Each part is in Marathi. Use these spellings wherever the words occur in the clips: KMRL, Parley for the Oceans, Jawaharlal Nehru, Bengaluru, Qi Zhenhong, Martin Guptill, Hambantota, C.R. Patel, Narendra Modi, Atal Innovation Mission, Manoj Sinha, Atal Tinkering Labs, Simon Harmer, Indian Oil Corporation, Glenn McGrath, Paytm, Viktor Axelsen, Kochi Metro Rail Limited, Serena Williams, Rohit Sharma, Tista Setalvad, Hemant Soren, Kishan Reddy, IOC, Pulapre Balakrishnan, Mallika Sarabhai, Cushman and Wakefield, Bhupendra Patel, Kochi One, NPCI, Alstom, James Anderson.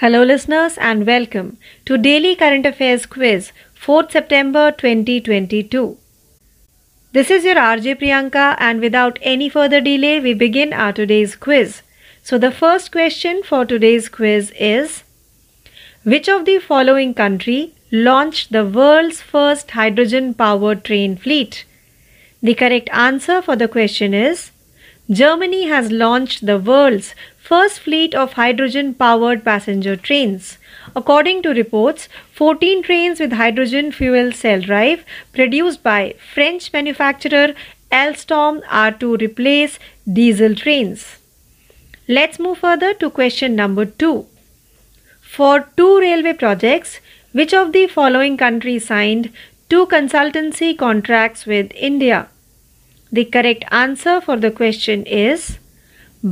Hello listeners and welcome to Daily Current Affairs Quiz 4th September 2022. This is your RJ Priyanka, and without any further delay we begin our today's quiz. So the first question for today's quiz is, which of the following country launched the world's first hydrogen powered train fleet? The correct answer for the question is, Germany has launched the world's first fleet of hydrogen-powered passenger trains. According to reports, 14 trains with hydrogen fuel cell drive produced by French manufacturer Alstom are to replace diesel trains. Let's move further to question number 2. For two railway projects, which of the following countries signed two consultancy contracts with India? The correct answer for the question is,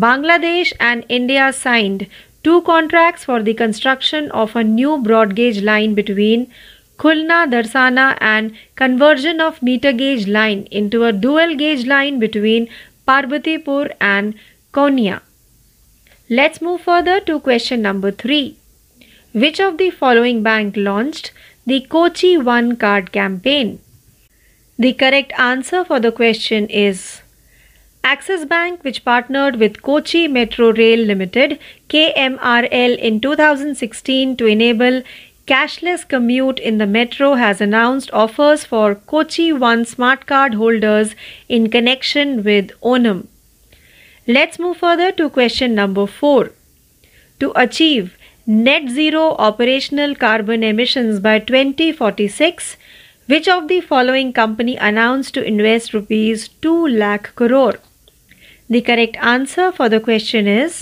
Bangladesh and India signed two contracts for the construction of a new broad gauge line between Khulna-Darsana and conversion of meter gauge line into a dual gauge line between Parbatipur and Konya. Let's move further to question number 3. Which of the following bank launched the Kochi One Card campaign? The correct answer for the question is Axis Bank, which partnered with Kochi Metro Rail Limited (KMRL) in 2016 to enable cashless commute in the metro, has announced offers for Kochi One smart card holders in connection with Onam. Let's move further to question number 4. To achieve net zero operational carbon emissions by 2046, which of the following company announced to invest rupees 2 lakh crore? The correct answer for the question is,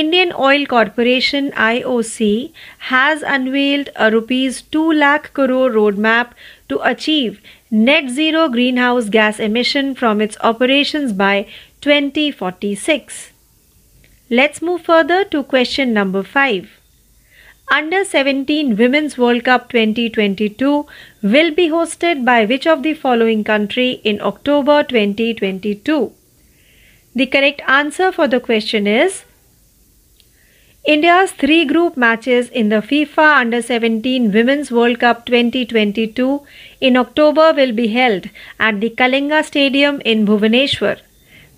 Indian Oil Corporation IOC has unveiled a rupees 2 lakh crore roadmap to achieve net zero greenhouse gas emission from its operations by 2046. Let's move further to question number 5. Under-17 Women's World Cup 2022 will be hosted by which of the following country in October 2022? The correct answer for the question is, India's 3 group matches in the FIFA Under-17 Women's World Cup 2022 in October will be held at the Kalinga Stadium in Bhubaneswar.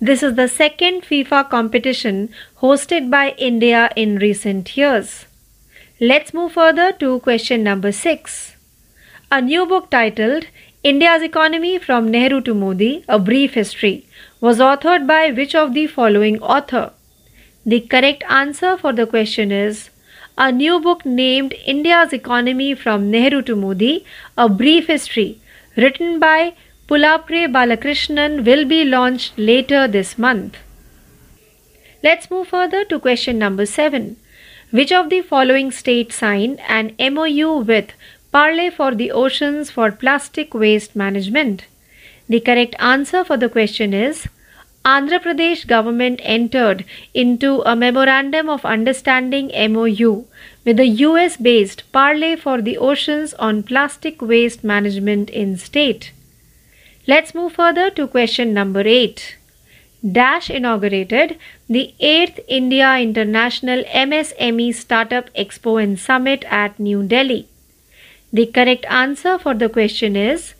This is the second FIFA competition hosted by India in recent years. Let's move further to question number 6. A new book titled India's Economy from Nehru to Modi, A Brief History was authored by which of the following author? The correct answer for the question is, a new book named India's Economy from Nehru to Modi, A Brief History, written by Pulapre Balakrishnan, will be launched later this month. Let's move further to question number 7. Which of the following states signed an MOU with Parley for the Oceans for plastic waste management? The correct answer for the question is, Andhra Pradesh government entered into a Memorandum of Understanding MOU with the US-based Parley for the Oceans on plastic waste management in state. Let's move further to question number 8. Dash inaugurated the 8th India International MSME Startup Expo and Summit at New Delhi. The correct answer for the question is,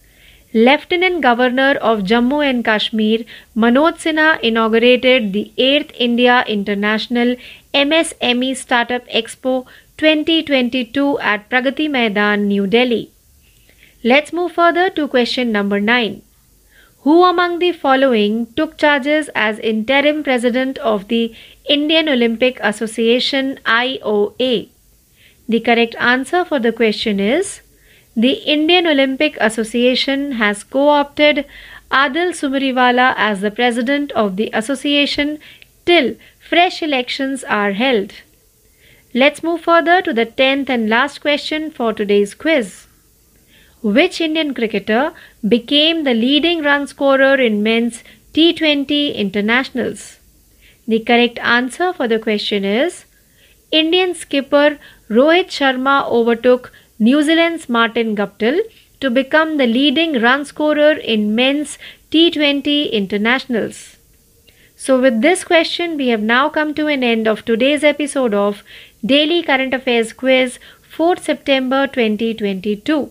Lieutenant Governor of Jammu and Kashmir Manoj Sinha inaugurated the 8th India International MSME Startup Expo 2022 at Pragati Maidan, New Delhi. Let's move further to question number 9. Who among the following took charges as interim president of the Indian Olympic Association (IOA)? The correct answer for the question is, the Indian Olympic Association has co-opted Adille Sumariwalla as the president of the association till fresh elections are held. Let's move further to the 10th and last question for today's quiz. Which Indian cricketer became the leading run scorer in men's T20 internationals? The correct answer for the question is, Indian skipper Rohit Sharma overtook New Zealand's Martin Guptill to become the leading run scorer in men's T20 internationals. So with this question, we have now come to an end of today's episode of Daily Current Affairs Quiz, 4th September 2022.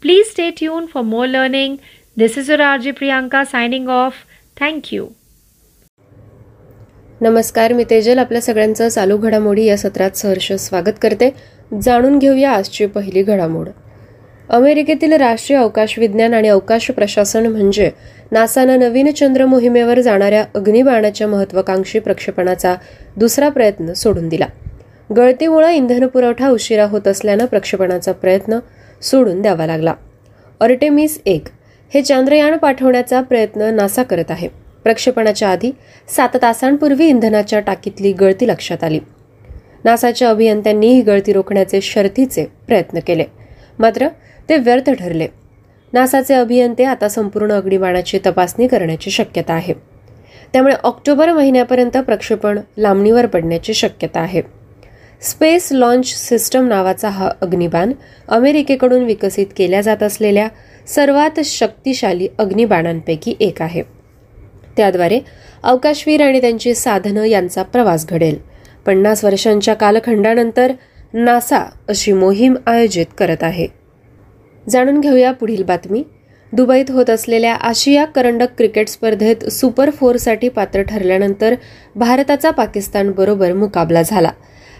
Please stay tuned for more learning. This is your RJ Priyanka signing off. Thank you. नमस्कार, मी तेजल आपल्या सगळ्यांचं चालू घडामोडी या सत्रात सहर्ष स्वागत करते. जाणून घेऊया आजची पहिली घडामोड. अमेरिकेतील राष्ट्रीय अवकाश विज्ञान आणि अवकाश प्रशासन म्हणजे नासानं नवीन चंद्र मोहिमेवर जाणाऱ्या अग्निबाणाच्या महत्वाकांक्षी प्रक्षेपणाचा दुसरा प्रयत्न सोडून दिला. गळतीमुळे इंधन पुरवठा उशिरा होत असल्यानं प्रक्षेपणाचा प्रयत्न सोडून द्यावा लागला. आर्टेमिस 1 हे चांद्रयान पाठवण्याचा प्रयत्न नासा करत आहे. प्रक्षेपणाच्या आधी 7 तासांपूर्वी इंधनाच्या टाकीतली गळती लक्षात आली. नासाच्या अभियंत्यांनी ही गळती रोखण्याचे शर्थीचे प्रयत्न केले, मात्र ते व्यर्थ ठरले. नासाचे अभियंते आता संपूर्ण अग्निबाणाची तपासणी करण्याची शक्यता आहे, त्यामुळे ऑक्टोबर महिन्यापर्यंत प्रक्षेपण लांबणीवर पडण्याची शक्यता आहे. स्पेस लॉन्च सिस्टम नावाचा हा अग्निबाण अमेरिकेकडून विकसित केल्या जात असलेल्या सर्वात शक्तिशाली अग्निबाणांपैकी एक आहे. त्याद्वारे अवकाशवीर आणि त्यांची साधनं यांचा प्रवास घडेल. 50 वर्षांच्या कालखंडानंतर नासा अशी मोहीम आयोजित करत आहे. जाणून घेऊया पुढील बातमी. दुबईत होत असलेल्या आशिया करंडक क्रिकेट स्पर्धेत सुपर 4 साठी पात्र ठरल्यानंतर भारताचा पाकिस्तानबरोबर मुकाबला झाला.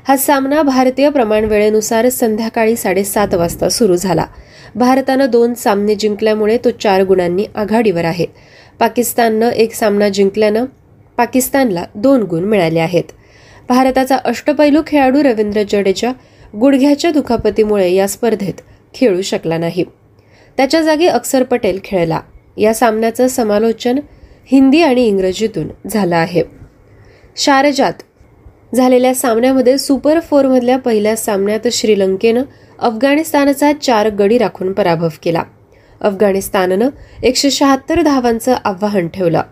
हा सामना भारतीय प्रमाणवेळेनुसार संध्याकाळी 7:30 वाजता सुरू झाला. भारतानं 2 सामने जिंकल्यामुळे तो 4 गुणांनी आघाडीवर आहे. पाकिस्ताननं 1 सामना जिंकल्यानं पाकिस्तानला 2 गुण मिळाले आहेत. भारताचा अष्टपैलू खेळाडू रवींद्र जडेजा गुडघ्याच्या दुखापतीमुळे या स्पर्धेत खेळू शकला नाही. त्याच्या जागी अक्षर पटेल खेळला. या सामन्याचं समालोचन हिंदी आणि इंग्रजीतून झालं आहे. शारजात झालेल्या सामन्यामध्ये सुपर 4 मधल्या पहिल्या सामन्यात श्रीलंकेनं अफगाणिस्तानचा 4 गडी राखून पराभव केला. अफगाणिस्ताननं 176 धावांचं आव्हान ठेवलं.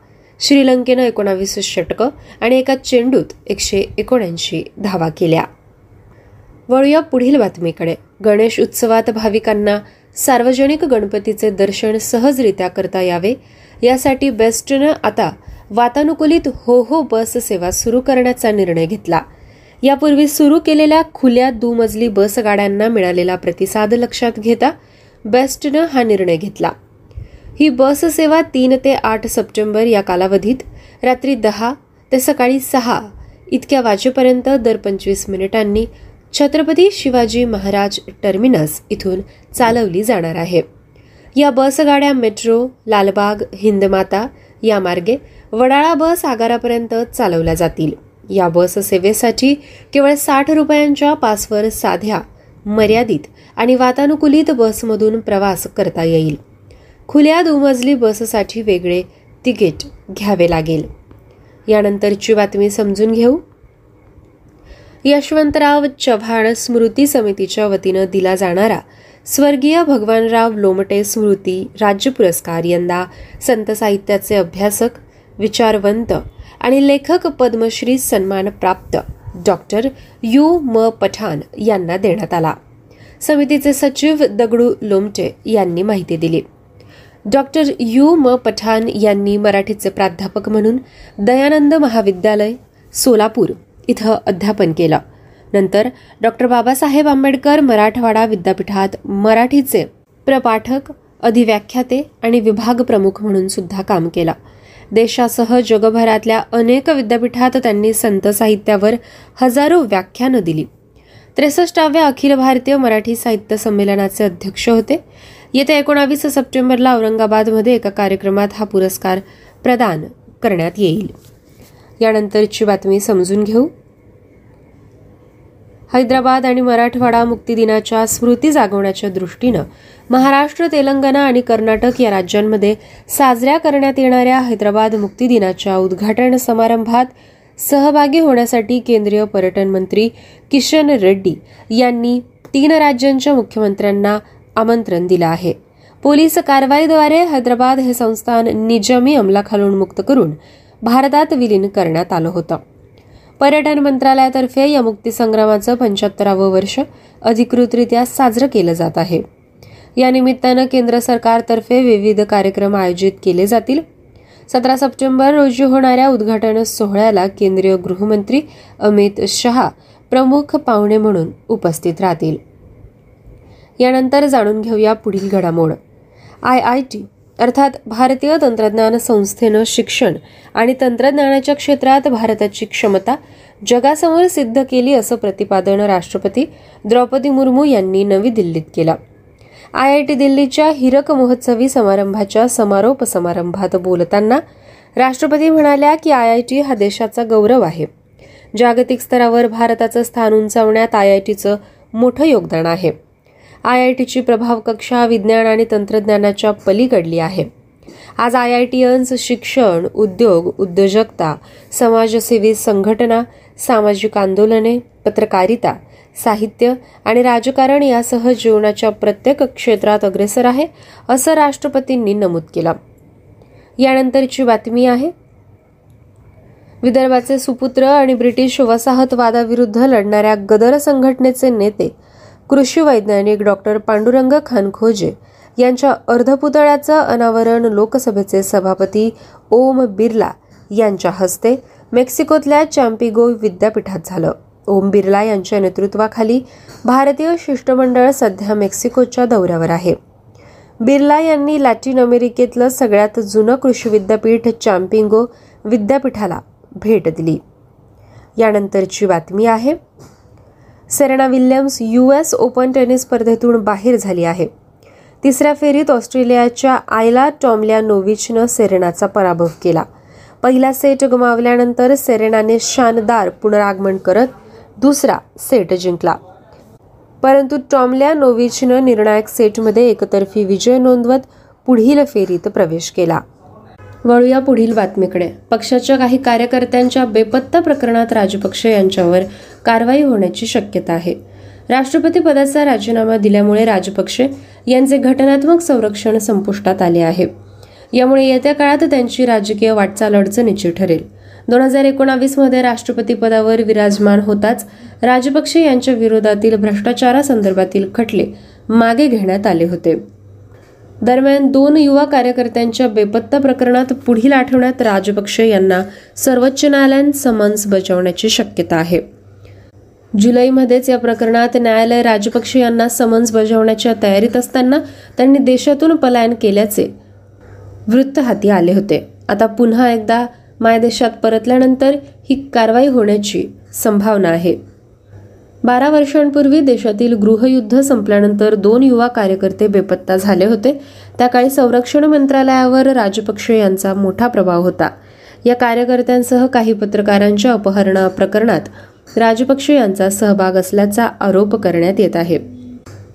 श्रीलंकेनं 19 षटकं आणि एका चेंडूत 179 धावा केल्या. वळूया पुढील बातमीकडे. गणेश उत्सवात भाविकांना सार्वजनिक गणपतीचे दर्शन सहजरित्या करता यावे यासाठी बेस्टनं आता वातानुकूलित हो हो बस सेवा सुरू करण्याचा निर्णय घेतला. यापूर्वी सुरू केलेल्या खुल्या 2 मजली बस गाड्यांना मिळालेला प्रतिसाद लक्षात घेता बेस्टनं हा निर्णय घेतला. ही बस सेवा 3 ते 8 सप्टेंबर या कालावधीत रात्री 10 ते सकाळी 6 इतक्या वाजेपर्यंत दर 25 मिनिटांनी छत्रपती शिवाजी महाराज टर्मिनस इथून चालवली जाणार आहे. या बसगाड्या मेट्रो, लालबाग, हिंदमाता या मार्गे वडाळा बस आगारापर्यंत चालवल्या जातील. या बस सेवेसाठी केवळ 60 रुपयांच्या पासवर साध्या, मर्यादित आणि वातानुकूलित बसमधून प्रवास करता येईल. खुल्या 2 मजली बससाठी वेगळे तिकीट घ्यावे लागेल. यानंतरची बातमी समजून घेऊ. यशवंतराव चव्हाण स्मृती समितीच्या वतीनं दिला जाणारा स्वर्गीय भगवानराव लोमटे स्मृती राज्य पुरस्कार यंदा संत साहित्याचे अभ्यासक, विचारवंत आणि लेखक पद्मश्री सन्मान प्राप्त डॉक्टर U. M. पठाण यांना देण्यात आला. समितीचे सचिव दगडू लोमटे यांनी माहिती दिली. Doctor U. M. पठाण यांनी मराठीचे प्राध्यापक म्हणून दयानंद महाविद्यालय सोलापूर इथं अध्यापन केलं. नंतर डॉक्टर बाबासाहेब आंबेडकर मराठवाडा विद्यापीठात मराठीचे प्रपाठक, अधिव्याख्याते आणि विभाग प्रमुख म्हणून सुद्धा काम केलं. देशासह जगभरातल्या अनेक विद्यापीठात त्यांनी संत साहित्यावर हजारो व्याख्यानं दिली. 63व्या अखिल भारतीय मराठी साहित्य संमेलनाचे अध्यक्ष होते. येत्या 19 सप्टेंबरला औरंगाबादमध्ये एका कार्यक्रमात हा पुरस्कार प्रदान करण्यात येईल. यानंतरची बातमी समजून घेऊ. हैदराबाद आणि मराठवाडा मुक्तिदिनाच्या स्मृती जागवण्याच्या दृष्टीनं महाराष्ट्र, तेलंगणा आणि कर्नाटक या राज्यांमध्ये साजऱ्या करण्यात येणाऱ्या हैदराबाद मुक्तिदिनाच्या उद्घाटन समारंभात सहभागी होण्यासाठी केंद्रीय पर्यटन मंत्री किशन रेड्डी यांनी 3 राज्यांच्या मुख्यमंत्र्यांना आमंत्रण दिलं आहे. पोलीस कारवाईद्वारे हैदराबाद हे संस्थान निजामी अंमलाखालून मुक्त करून भारतात विलीन करण्यात आलं होतं. पर्यटन मंत्रालयातर्फे या मुक्तीसंग्रामाचं 75वं वर्ष अधिकृतरित्या साजरं केलं जात आहे. या निमित्तानं केंद्र सरकारतर्फे विविध कार्यक्रम आयोजित केले जातील. 17 सप्टेंबर रोजी होणाऱ्या उद्घाटन सोहळ्याला केंद्रीय गृहमंत्री अमित शहा प्रमुख पाहुणे म्हणून उपस्थित राहतील. यानंतर जाणून घेऊया पुढील घडामोड. IIT अर्थात भारतीय तंत्रज्ञान संस्थेनं शिक्षण आणि तंत्रज्ञानाच्या क्षेत्रात भारताची क्षमता जगासमोर सिद्ध केली असं प्रतिपादन राष्ट्रपती द्रौपदी मुर्मू यांनी नवी दिल्लीत केलं. IIT दिल्लीच्या हीरक महोत्सवी समारंभाच्या समारोप समारंभात बोलताना राष्ट्रपती म्हणाल्या की IIT हा देशाचा गौरव आहे. जागतिक स्तरावर भारताचं स्थान उंचावण्यात IITचं मोठं योगदान आहे. IITची प्रभाव कक्षा विज्ञान आणि तंत्रज्ञानाच्या पलीकडली आहे. आज IITians शिक्षण, उद्योग, उद्योजकता, समाजसेवी संघटना, सामाजिक आंदोलने, पत्रकारिता, साहित्य आणि राजकारण यासह जीवनाच्या प्रत्येक क्षेत्रात अग्रेसर आहे असं राष्ट्रपतींनी नमूद केलं. यानंतरची बातमी आहे. विदर्भाचे सुपुत्र आणि ब्रिटिश वसाहतवादाविरुद्ध लढणाऱ्या गदर संघटनेचे नेते कृषी वैज्ञानिक डॉक्टर पांडुरंग खानखोजे यांच्या अर्धपुतळ्याचं अनावरण लोकसभेचे सभापती ओम बिर्ला यांच्या हस्ते मेक्सिकोतल्या चॅम्पिगो विद्यापीठात झालं. ओम बिर्ला यांच्या नेतृत्वाखाली भारतीय शिष्टमंडळ सध्या मेक्सिकोच्या दौऱ्यावर आहे. बिर्ला यांनी लॅटिन अमेरिकेतलं सगळ्यात जुनं कृषी विद्यापीठ चॅम्पिंगो विद्यापीठाला भेट दिली. यानंतरची बातमी आहे. Serena Williams US Open tennis स्पर्धेतून बाहेर झाली आहे. 3ऱ्या फेरीत ऑस्ट्रेलियाच्या आयला टॉमल्यानोविचनं सेरेनाचा पराभव केला. पहिला सेट गमावल्यानंतर सेरेनाने शानदार पुनरागमन करत 2रा सेट जिंकला, परंतु टॉमल्यानोविचनं निर्णायक सेटमध्ये एकतर्फी विजय नोंदवत पुढील फेरीत प्रवेश केला. वळूया पुढील बातमीकडे. पक्षाच्या काही कार्यकर्त्यांच्या बेपत्ता प्रकरणात राजपक्षे यांच्यावर कारवाई होण्याची शक्यता आहे. राष्ट्रपती पदाचा राजीनामा दिल्यामुळे राजपक्षे यांचे घटनात्मक संरक्षण संपुष्टात आले आहे. यामुळे येत्या काळात त्यांची राजकीय वाटचाल अडचणीची ठरेल. 2019 मध्ये राष्ट्रपती पदावर विराजमान होताच राजपक्षे यांच्या विरोधातील भ्रष्टाचारासंदर्भातील खटले मागे घेण्यात आले होते. दरम्यान 2 युवा कार्यकर्त्यांच्या बेपत्ता प्रकरणात पुढील आठवड्यात राजपक्षे यांना सर्वोच्च न्यायालयात समन्स बजावण्याची शक्यता आहे. जुलैमध्येच या प्रकरणात न्यायालय राजपक्षे यांना समन्स बजावण्याच्या तयारीत असताना त्यांनी देशातून पलायन केल्याचे वृत्त हाती आले होते. आता पुन्हा एकदा मायदेशात परतल्यानंतर ही कारवाई होण्याची संभावना आहे. 12 वर्षांपूर्वी देशातील गृहयुद्ध संपल्यानंतर 2 युवा कार्यकर्ते बेपत्ता झाले होते. त्याकाळी संरक्षण मंत्रालयावर राजपक्षे यांचा मोठा प्रभाव होता. या कार्यकर्त्यांसह काही पत्रकारांच्या अपहरणा प्रकरणात राजपक्षे यांचा सहभाग असल्याचा आरोप करण्यात येत आहे.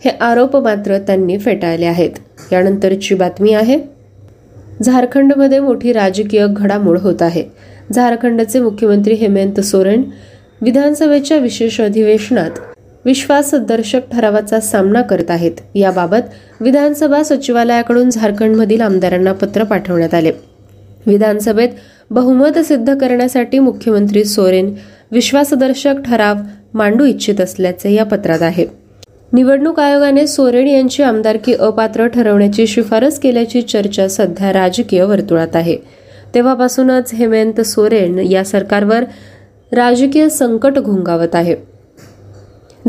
हे आरोप मात्र त्यांनी फेटाळले आहेत. यानंतरची बातमी आहे. झारखंडमध्ये मोठी राजकीय घडामोड होत आहे. झारखंडचे मुख्यमंत्री हेमंत सोरेन विधानसभेच्या विशेष अधिवेशनात विश्वासदर्शक ठरावाचा सामना करत आहेत. याबाबत विधानसभा सचिवालयाकडून झारखंडमधील आमदारांना पत्र पाठवण्यात आले. विधानसभेत बहुमत सिद्ध करण्यासाठी मुख्यमंत्री सोरेन विश्वासदर्शक ठराव मांडू इच्छित असल्याचे या पत्रात आहे. निवडणूक आयोगाने सोरेन यांची आमदारकी अपात्र ठरवण्याची शिफारस केल्याची चर्चा सध्या राजकीय वर्तुळात आहे. तेव्हापासूनच हेमंत सोरेन या सरकारवर राजकीय संकट घोंगावत आहे.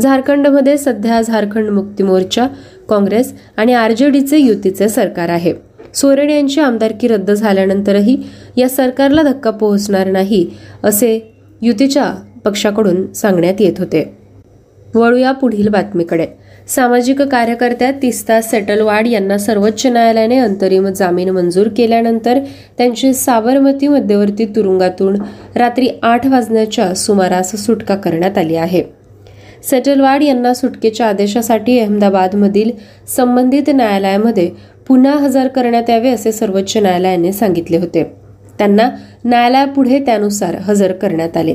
झारखंडमध्ये सध्या झारखंड मुक्ती मोर्चा, काँग्रेस आणि RJDचे युतीचे सरकार आहे. सोरेन यांची आमदारकी रद्द झाल्यानंतरही या सरकारला धक्का पोहोचणार नाही असे युतीच्या पक्षाकडून सांगण्यात येत होते. वळूया पुढील बातमीकडे. सामाजिक कार्यकर्त्या तिस्ता सेटलवाड यांना सर्वोच्च न्यायालयाने अंतरिम जामीन मंजूर केल्यानंतर त्यांची साबरमती मध्यवर्ती तुरुंगातून रात्री 8 वाजण्याच्या सुमारास सुटका करण्यात आली आहे. सेटलवाड यांना सुटकेच्या आदेशासाठी अहमदाबादमधील संबंधित न्यायालयामध्ये पुन्हा हजर करण्यात यावे असे सर्वोच्च न्यायालयाने सांगितले होते. त्यांना न्यायालयापुढे त्यानुसार हजर करण्यात आले.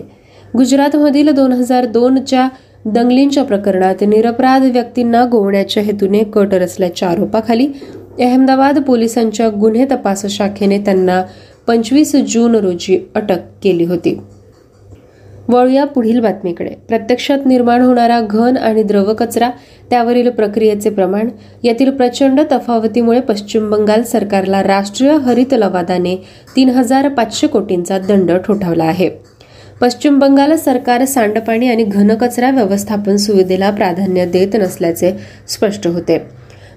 गुजरातमधील 2002च्या दंगलींच्या प्रकरणात निरपराध व्यक्तींना गोवण्याच्या हेतूने कट रचल्याच्या आरोपाखाली अहमदाबाद पोलिसांच्या गुन्हे तपास शाखेने त्यांना 25 जून रोजी अटक केली होती. वळूया पुढील बातमीकडे. प्रत्यक्षात निर्माण होणारा घन आणि द्रव कचरा, त्यावरील प्रक्रियेचे प्रमाण यातील प्रचंड तफावतीमुळे पश्चिम बंगाल सरकारला राष्ट्रीय हरित लवादाने 3,500 कोटींचा दंड ठोठावला आहे. पश्चिम बंगाल सरकार सांडपाणी आणि घनकचरा व्यवस्थापन सुविधेला प्राधान्य देत नसल्याचे स्पष्ट होते.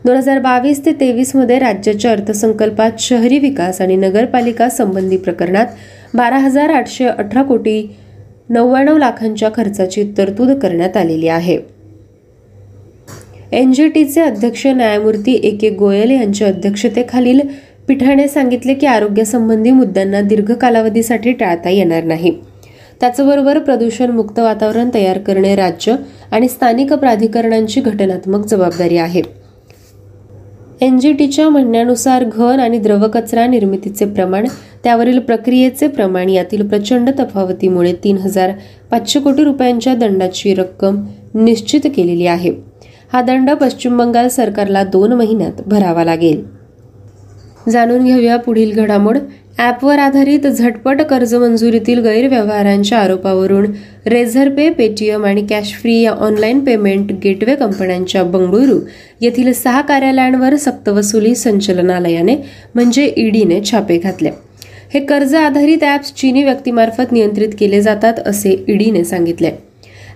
2022 ते 2023 मध्ये राज्याच्या अर्थसंकल्पात शहरी विकास आणि नगरपालिका संबंधी प्रकरणात 12,818,099 लाखांच्या खर्चाची तरतूद करण्यात आलेली आहे. एनजीटीचे अध्यक्ष न्यायमूर्ती A.K. गोयल यांच्या अध्यक्षतेखालील पीठाने सांगितले की आरोग्यसंबंधी मुद्द्यांना दीर्घ कालावधीसाठी टाळता येणार नाही. त्याचबरोबर प्रदूषणमुक्त वातावरण तयार करणे राज्य आणि स्थानिक प्राधिकरणांची घटनात्मक जबाबदारी आहे. एनजीटीच्या म्हणण्यानुसार घन आणि द्रव कचरा निर्मितीचे प्रमाण, त्यावरील प्रक्रियेचे प्रमाण यातील प्रचंड तफावतीमुळे 3,500 कोटी रुपयांच्या दंडाची रक्कम निश्चित केलेली आहे. हा दंड पश्चिम बंगाल सरकारला 2 महिन्यात भरावा लागेल. जाणून घेऊया पुढील घडामोड. ॲपवर आधारित झटपट कर्जमंजुरीतील गैरव्यवहारांच्या आरोपावरून रेझरपे, पेटीएम आणि कॅश फ्री या ऑनलाईन पेमेंट गेटवे कंपन्यांच्या बंगळुरू येथील 6 कार्यालयांवर सक्तवसुली संचालनालयाने म्हणजे ईडीने छापे घातले. हे कर्ज आधारित ॲप्स चीनी व्यक्तीमार्फत नियंत्रित केले जातात असे ईडीने सांगितले.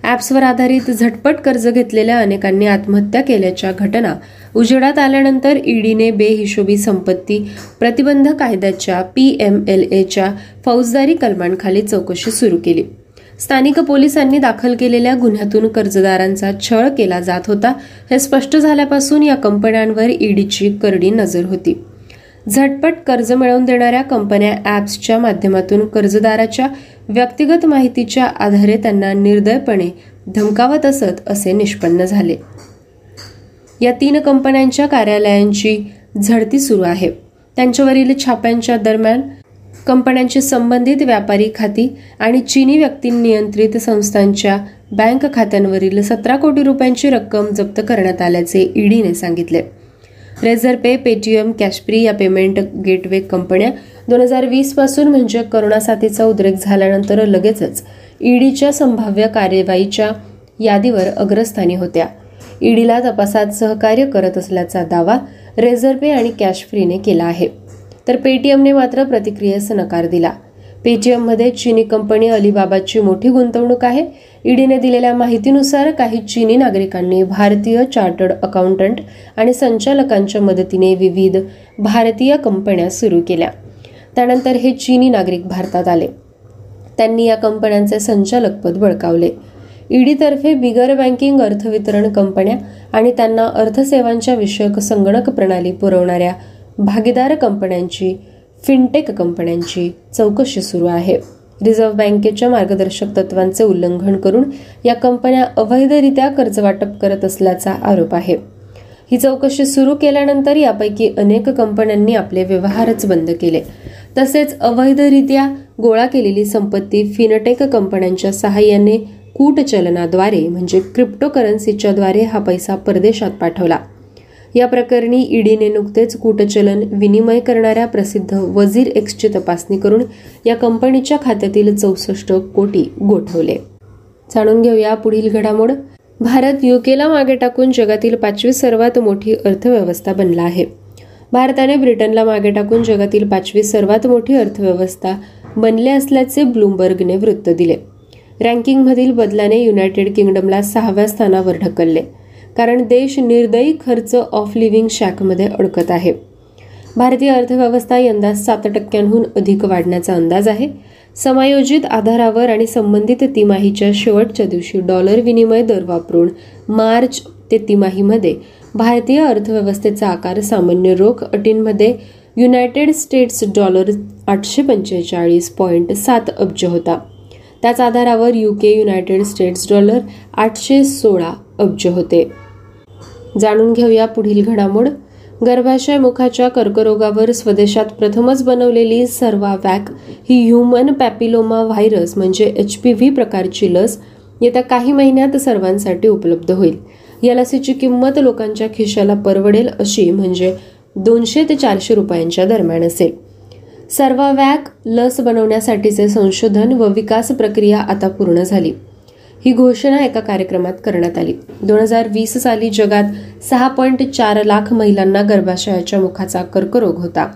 ॲप्सवर आधारित झटपट कर्ज घेतलेल्या अनेकांनी आत्महत्या केल्याच्या घटना उजेडात आल्यानंतर ईडीने बेहिशोबी संपत्ती प्रतिबंध कायद्याच्या PMLA च्या फौजदारी कलमांखाली चौकशी सुरू केली. स्थानिक पोलिसांनी दाखल केलेल्या गुन्ह्यातून कर्जदारांचा छळ केला जात होता हे स्पष्ट झाल्यापासून या कंपन्यांवर ईडीची करडी नजर होती. झटपट कर्ज मिळवून देणाऱ्या कंपन्या ॲप्सच्या माध्यमातून कर्जदाराच्या व्यक्तिगत माहितीच्या आधारे त्यांना निर्दयपणे धमकावत असत असे निष्पन्न झाले. या 3 कंपन्यांच्या कार्यालयांची झडती सुरू आहे. त्यांच्यावरील छाप्यांच्या दरम्यान कंपन्यांशी संबंधित व्यापारी खाती आणि चीनी व्यक्ती नियंत्रित संस्थांच्या बँक खात्यांवरील 17 कोटी रुपयांची रक्कम जप्त करण्यात आल्याचे ईडीने सांगितले. रेझरपे, पेटीएम, कॅशप्री या पेमेंट गेटवे कंपन्या 2020 पासून म्हणजे करोना साथीचा उद्रेक झाल्यानंतर लगेचच ईडीच्या संभाव्य कार्यवाहीच्या यादीवर अग्रस्थानी होत्या. ईडीला तपासात सहकार्य करत असल्याचा दावा रेझरपे आणि कॅशफ्रीने केला आहे, तर पेटीएमने मात्र प्रतिक्रियेस नकार दिला. पेटीएममध्ये चीनी कंपनी अलिबाबाची मोठी गुंतवणूक आहे. ईडीने दिलेल्या माहितीनुसार काही चीनी नागरिकांनी भारतीय चार्टर्ड अकाउंटंट आणि संचालकांच्या मदतीने विविध भारतीय कंपन्या सुरू केल्या. त्यानंतर हे चीनी नागरिक भारतात आले. त्यांनी या कंपन्यांचे संचालकपद बळकावले. ईडीतर्फे बिगर बँकिंग अर्थवितरण कंपन्या आणि त्यांना अर्थसेवांच्या विषयक संगणक प्रणाली पुरवणाऱ्या भागीदार कंपन्यांची, फिनटेक कंपन्यांची चौकशी सुरू आहे. रिझर्व्ह बँकेच्या मार्गदर्शक तत्वांचे उल्लंघन करून या कंपन्या अवैधरित्या कर्जवाटप करत असल्याचा आरोप आहे. ही चौकशी सुरू केल्यानंतर यापैकी अनेक कंपन्यांनी आपले व्यवहारच बंद केले. तसेच अवैधरित्या गोळा केलेली संपत्ती फिनटेक कंपन्यांच्या सहाय्याने कूटचलनाद्वारे म्हणजे क्रिप्टोकरन्सीच्याद्वारे हा पैसा परदेशात पाठवला. या प्रकरणी ईडीने नुकतेच कूटचलन विनिमय करणाऱ्या प्रसिद्ध वजीर एक्सची तपासणी करून या कंपनीच्या खात्यातील 64 कोटी गोठवले. जाणून घेऊया पुढील घडामोड. भारत युकेला मागे टाकून जगातील 5वी सर्वात मोठी अर्थव्यवस्था बनला आहे. भारताने ब्रिटनला मागे टाकून जगातील 5वी सर्वात मोठी अर्थव्यवस्था बनले असल्याचे ब्लूमबर्गने वृत्त दिले. रँकिंगमधील बदलाने युनायटेड किंगडमला 6व्या स्थानावर ढकलले, कारण देश निर्दयी खर्च ऑफ लिव्हिंग शॅकमध्ये अडकत आहे. भारतीय अर्थव्यवस्था यंदा 7% अधिक वाढण्याचा अंदाज आहे. समायोजित आधारावर आणि संबंधित तिमाहीच्या शेवटच्या दिवशी डॉलर विनिमय दर वापरून मार्च ते तिमाहीमध्ये भारतीय अर्थव्यवस्थेचा आकार सामान्य रोख अटींमध्ये युनायटेड स्टेट्स डॉलर 845.7 अब्ज होता. त्याच आधारावर UK युनायटेड स्टेट्स डॉलर 816 अब्ज होते. जाणून घेऊया पुढील घडामोड. गर्भाशय मुखाच्या कर्करोगावर स्वदेशात प्रथमच बनवलेली सर्वावॅक ही ह्युमन पॅपिलोमा व्हायरस म्हणजे HPV प्रकारची लस येत्या काही महिन्यात सर्वांसाठी उपलब्ध होईल. या लसीची किंमत लोकांच्या खिशाला परवडेल अशी म्हणजे 200 ते 400 रुपयांच्या दरम्यान असेल. सर्वोवॅक लस बनवण्यासाठीचे संशोधन व विकास प्रक्रिया आता पूर्ण झाली. ही घोषणा एका कार्यक्रमात करण्यात आली. 2020 साली जगात 6.4 लाख महिलांना गर्भाशयाच्या मुखाचा कर्करोग होता.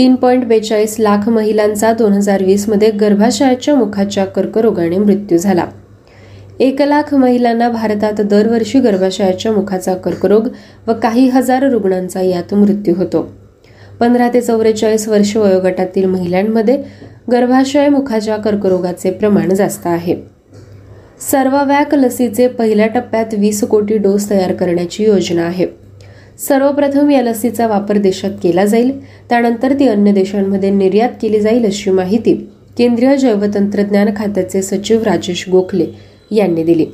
3.42 लाख महिलांचा 2020 मध्ये गर्भाशयाच्या मुखाच्या कर्करोगाने मृत्यू झाला. 1 लाख महिलांना भारतात दरवर्षी गर्भाशयाच्या मुखाचा कर्करोग व काही हजार रुग्णांचा यात मृत्यू होतो. 15 ते 44 वर्ष वयोगटातील महिलांमध्ये गर्भाशय मुखाच्या कर्करोगाचे प्रमाण जास्त आहे. सर्वोवॅक लसीचे पहिल्या टप्प्यात 20 कोटी डोस तयार करण्याची योजना आहे. सर्वप्रथम या लसीचा वापर देशात केला जाईल, त्यानंतर ती अन्य देशांमध्ये निर्यात केली जाईल अशी माहिती केंद्रीय जैवतंत्रज्ञान खात्याचे सचिव राजेश गोखले यांनी दिली.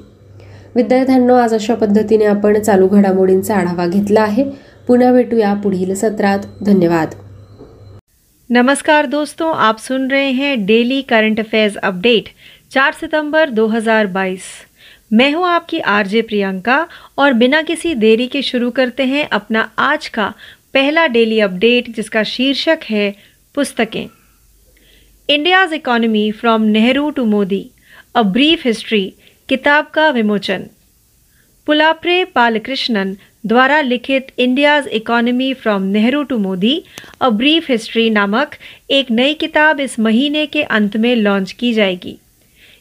विद्यार्थ्यांनो, आज अशा पद्धतीने आपण चालू घडामोडींचा आढावा घेतला आहे. पुनः भेटूया पुढील सत्रात. धन्यवाद. नमस्कार दोस्तों, आप सुन रहे हैं डेली करंट अफेयर्स अपडेट 4 सितंबर 2022. मैं हूं आपकी आरजे प्रियंका और बिना किसी देरी के शुरू करते हैं अपना आज का पहला डेली अपडेट, जिसका शीर्षक है पुस्तकें. India's economy from Nehru to Modi, a brief history किताब का विमोचन. पुलाप्रे बालकृष्णन द्वारा लिखित India's economy from Nehru to Modi a brief history नामक एक नई किताब इस महीने के अंत में लॉन्च की जाएगी.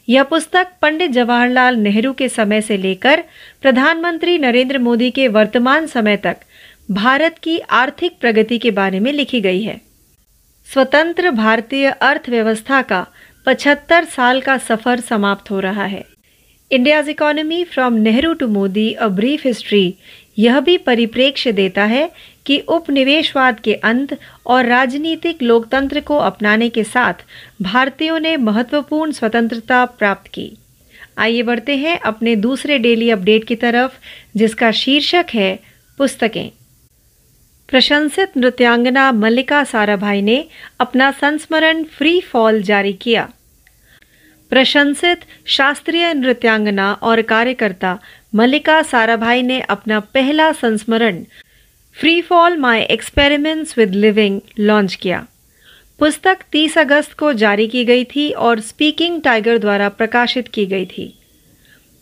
यह पुस्तक पंडित जवाहरलाल नेहरू के समय से लेकर प्रधानमंत्री नरेंद्र मोदी के वर्तमान समय तक भारत की आर्थिक प्रगति के बारे में लिखी गई है. स्वतंत्र भारतीय अर्थव्यवस्था का 75 साल का सफर समाप्त हो रहा है. India's economy from Nehru to Modi a brief history यह भी परिप्रेक्ष्य देता है कि उपनिवेशवाद के अंत और राजनीतिक लोकतंत्र को अपनाने के साथ भारतीयों ने महत्वपूर्ण स्वतंत्रता प्राप्त की. आइए बढ़ते हैं अपने दूसरे डेली अपडेट की तरफ, जिसका शीर्षक है पुस्तकें. प्रशंसित नृत्यांगना मल्लिका साराभाई ने अपना संस्मरण फ्री फॉल जारी किया. प्रशंसित शास्त्रीय नृत्यांगना और कार्यकर्ता मल्लिका साराभाई ने अपना पहला संस्मरण free fall my experiments with living launch किया. पुस्तक 30 अगस्त को जारी की गई थी और स्पीकिंग टाइगर द्वारा प्रकाशित की गई थी.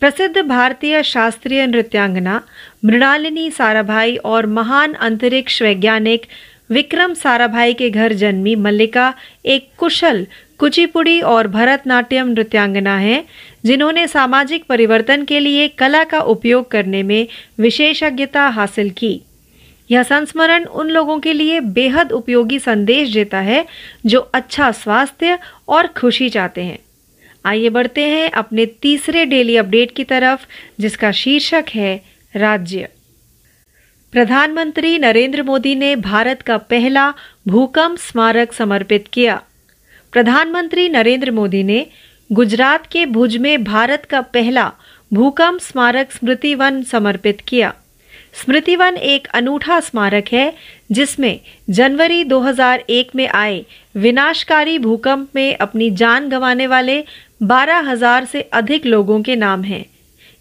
प्रसिद्ध भारतीय शास्त्रीय नृत्यांगना मृणालिनी साराभाई और महान अंतरिक्ष वैज्ञानिक विक्रम साराभाई के घर जन्मी मल्लिका एक कुशल कुचिपुड़ी और भरतनाट्यम नृत्यांगना हैं, जिन्होंने सामाजिक परिवर्तन के लिए कला का उपयोग करने में विशेषज्ञता हासिल की. यह संस्मरण उन लोगों के लिए बेहद उपयोगी संदेश देता है जो अच्छा स्वास्थ्य और खुशी चाहते हैं. आइए बढ़ते हैं अपने तीसरे डेली अपडेट की तरफ, जिसका शीर्षक है राज्य. प्रधानमंत्री नरेंद्र मोदी ने भारत का पहला भूकंप स्मारक समर्पित किया. प्रधानमंत्री नरेंद्र मोदी ने गुजरात के भुज में भारत का पहला भूकंप स्मारक स्मृतिवन समर्पित किया. स्मृतिवन एक अनूठा स्मारक है जिसमें जनवरी 2001 में आए विनाशकारी भूकंप में अपनी जान गंवाने वाले 12,000 से अधिक लोगों के नाम हैं.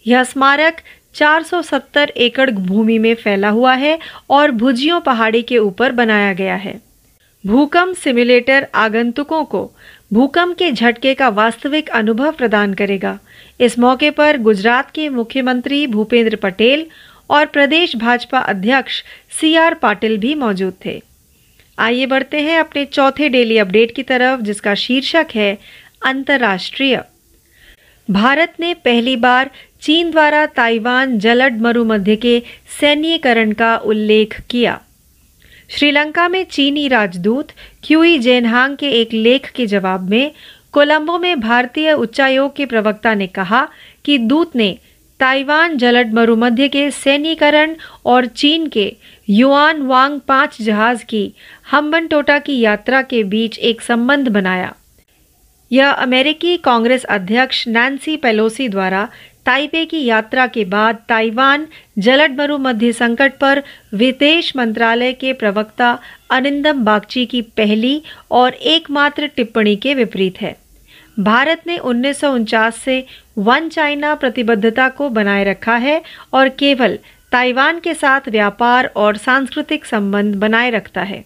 यह स्मारक 470 एकड़ भूमि में फैला हुआ है और भुजियो पहाड़ी के ऊपर बनाया गया है. भूकंप सिम्युलेटर आगंतुकों को भूकंप के झटके का वास्तविक अनुभव प्रदान करेगा. इस मौके पर गुजरात के मुख्यमंत्री भूपेंद्र पटेल और प्रदेश भाजपा अध्यक्ष C.R. पाटिल भी मौजूद थे. आइए बढ़ते हैं अपने चौथे डेली अपडेट की तरफ, जिसका शीर्षक है अंतर्राष्ट्रीय. भारत ने पहली बार चीन द्वारा ताइवान जलड मरुमध्य के सैन्यीकरण का उल्लेख किया. श्रीलंका में चीनी राजदूत क्यूई जेनहांग के एक लेख के जवाब में कोलंबो में भारतीय उच्चायोग के प्रवक्ता ने कहा कि दूत ने ताइवान जलड मरुमध्य के सैन्यीकरण और चीन के युआन वांग 5 जहाज की हम्बन टोटा की यात्रा के बीच एक संबंध बनाया. यह अमेरिकी कांग्रेस अध्यक्ष नैन्सी पेलोसी द्वारा ताइपे की यात्रा के बाद ताइवान जलड मरुमध्य संकट पर विदेश मंत्रालय के प्रवक्ता अरिंदम बागची की पहली और एकमात्र टिप्पणी के विपरीत है. भारत ने 1949 से वन चाइना प्रतिबद्धता को बनाए रखा है और केवल ताइवान के साथ व्यापार और सांस्कृतिक संबंध बनाए रखता है.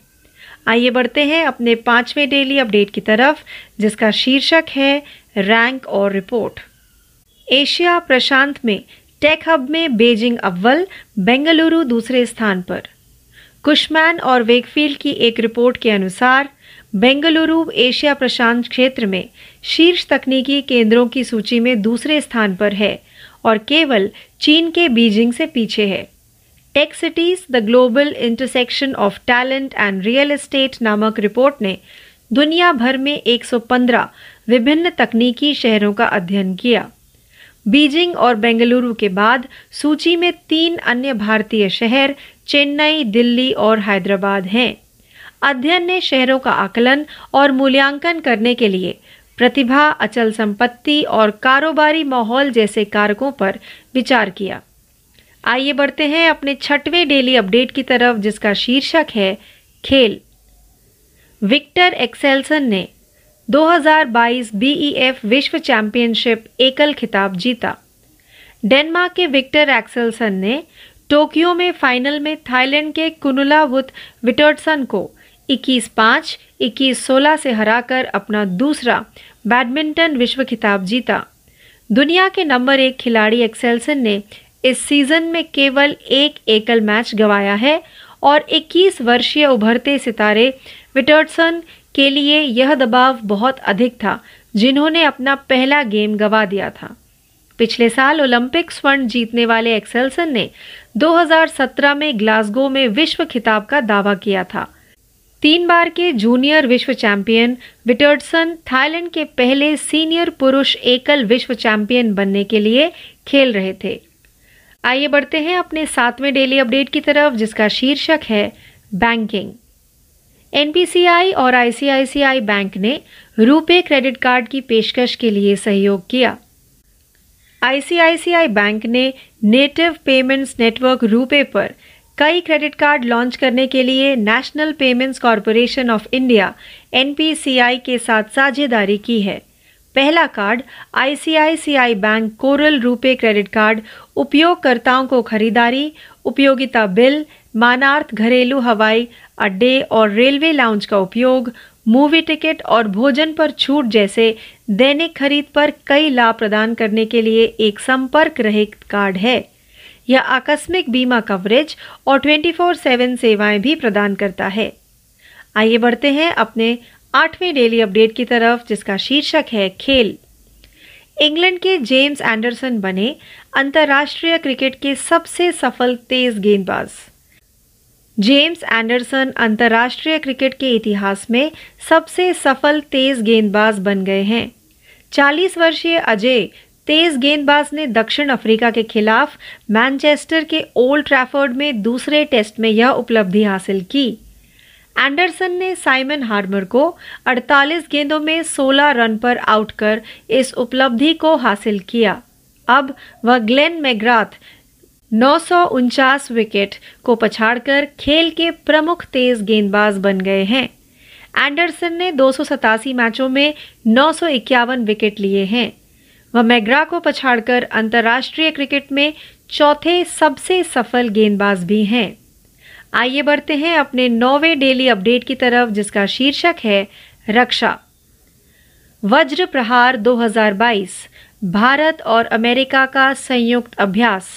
आइए बढ़ते हैं अपने पांचवें डेली अपडेट की तरफ, जिसका शीर्षक है रैंक और रिपोर्ट। एशिया प्रशांत में टेक हब में बीजिंग अव्वल, बेंगलुरु दूसरे स्थान पर। कुशमैन और वेकफील्ड की एक रिपोर्ट के अनुसार बेंगलुरु एशिया प्रशांत क्षेत्र में शीर्ष तकनीकी केंद्रों की सूची में दूसरे स्थान पर है और केवल चीन के बीजिंग से पीछे है। Tech cities the global intersection of talent and real estate नामक रिपोर्ट ने दुनिया भर में 115 विभिन्न तकनीकी शहरों का अध्ययन किया। बीजिंग और बेंगलुरु के बाद सूची में 3 अन्य भारतीय शहर चेन्नई, दिल्ली और हैदराबाद हैं। अध्ययन ने शहरों का आकलन और मूल्यांकन करने के लिए प्रतिभा, अचल संपत्ति और कारोबारी माहौल जैसे कारकों पर विचार किया। आइए बढ़ते हैं अपने छठवें डेली अपडेट की तरफ, जिसका शीर्षक है खेल। विक्टर एक्सेल्सन ने 2022 BEF विश्व चैंपियनशिप एकल खिताब जीता। डेनमार्क के विक्टर एक्सेल्सन ने टोक्यो में फाइनल में थाईलैंड के कुनलावुत विट्थिडसन को 21-5, 21-16 से हराकर अपना दूसरा बैडमिंटन विश्व खिताब जीता। दुनिया के नंबर 1 खिलाड़ी एक्सेल्सन ने इस सीजन में केवल एक एकल मैच गंवाया है और 21 वर्षीय उभरते सितारे विट्थिडसन के लिए यह दबाव बहुत अधिक था, जिन्होंने अपना पहला गेम गंवा दिया था। पिछले साल ओलंपिक स्वर्ण जीतने वाले एक्सेल्सन ने 2017 में ग्लासगो में विश्व खिताब का दावा किया था। 3 बार के जूनियर विश्व चैंपियन विट्थिडसन थाईलैंड के पहले सीनियर पुरुष एकल विश्व चैंपियन बनने के लिए खेल रहे थे। आइए बढ़ते हैं अपने 7वें डेली अपडेट की तरफ, जिसका शीर्षक है बैंकिंग। NPCI और ICICI बैंक ने रुपे क्रेडिट कार्ड की पेशकश के लिए सहयोग किया। ICICI बैंक ने नेटिव पेमेंट्स नेटवर्क रुपे पर कई क्रेडिट कार्ड लॉन्च करने के लिए National Payments Corporation of India NPCI के साथ साझेदारी की है। पहला card ICICI bank coral RuPay credit card उपयोगकर्ताओं को खरीदारी, उपयोगिता बिल, मानार्थ घरेलू हवाई अड्डे और रेलवे लाउंज का उपयोग, मूवी टिकट और भोजन पर छूट जैसे दैनिक खरीद पर कई लाभ प्रदान करने के लिए एक संपर्क रहित कार्ड है। यह आकस्मिक बीमा कवरेज और 24/7 सेवाएं भी प्रदान करता है। आइए बढ़ते हैं अपने 8वें डेली अपडेट की तरफ, जिसका शीर्षक है खेल। इंग्लैंड के जेम्स एंडरसन बने अंतर्राष्ट्रीय क्रिकेट के सबसे सफल तेज गेंदबाज। जेम्स एंडरसन अंतर्राष्ट्रीय क्रिकेट के इतिहास में सबसे सफल तेज गेंदबाज बन गए हैं। 40 वर्षीय अजय तेज गेंदबाज ने दक्षिण अफ्रीका के खिलाफ मैनचेस्टर के ओल्ड ट्रैफर्ड में दूसरे टेस्ट में यह उपलब्धि हासिल की। एंडरसन ने साइमन हार्मर को 48 गेंदों में 16 रन पर आउट कर इस उपलब्धि को हासिल किया। अब वह ग्लेन मैग्राथ 949 विकेट को पछाड़कर खेल के प्रमुख तेज गेंदबाज बन गए हैं। एंडरसन ने 287 मैचों में 951 विकेट लिए हैं। वह मैग्रा को पछाड़कर अंतर्राष्ट्रीय क्रिकेट में चौथे सबसे सफल गेंदबाज भी हैं। आइए बढ़ते हैं अपने 9वें डेली अपडेट की तरफ, जिसका शीर्षक है रक्षा। वज्र प्रहार 2022 भारत और अमेरिका का संयुक्त अभ्यास।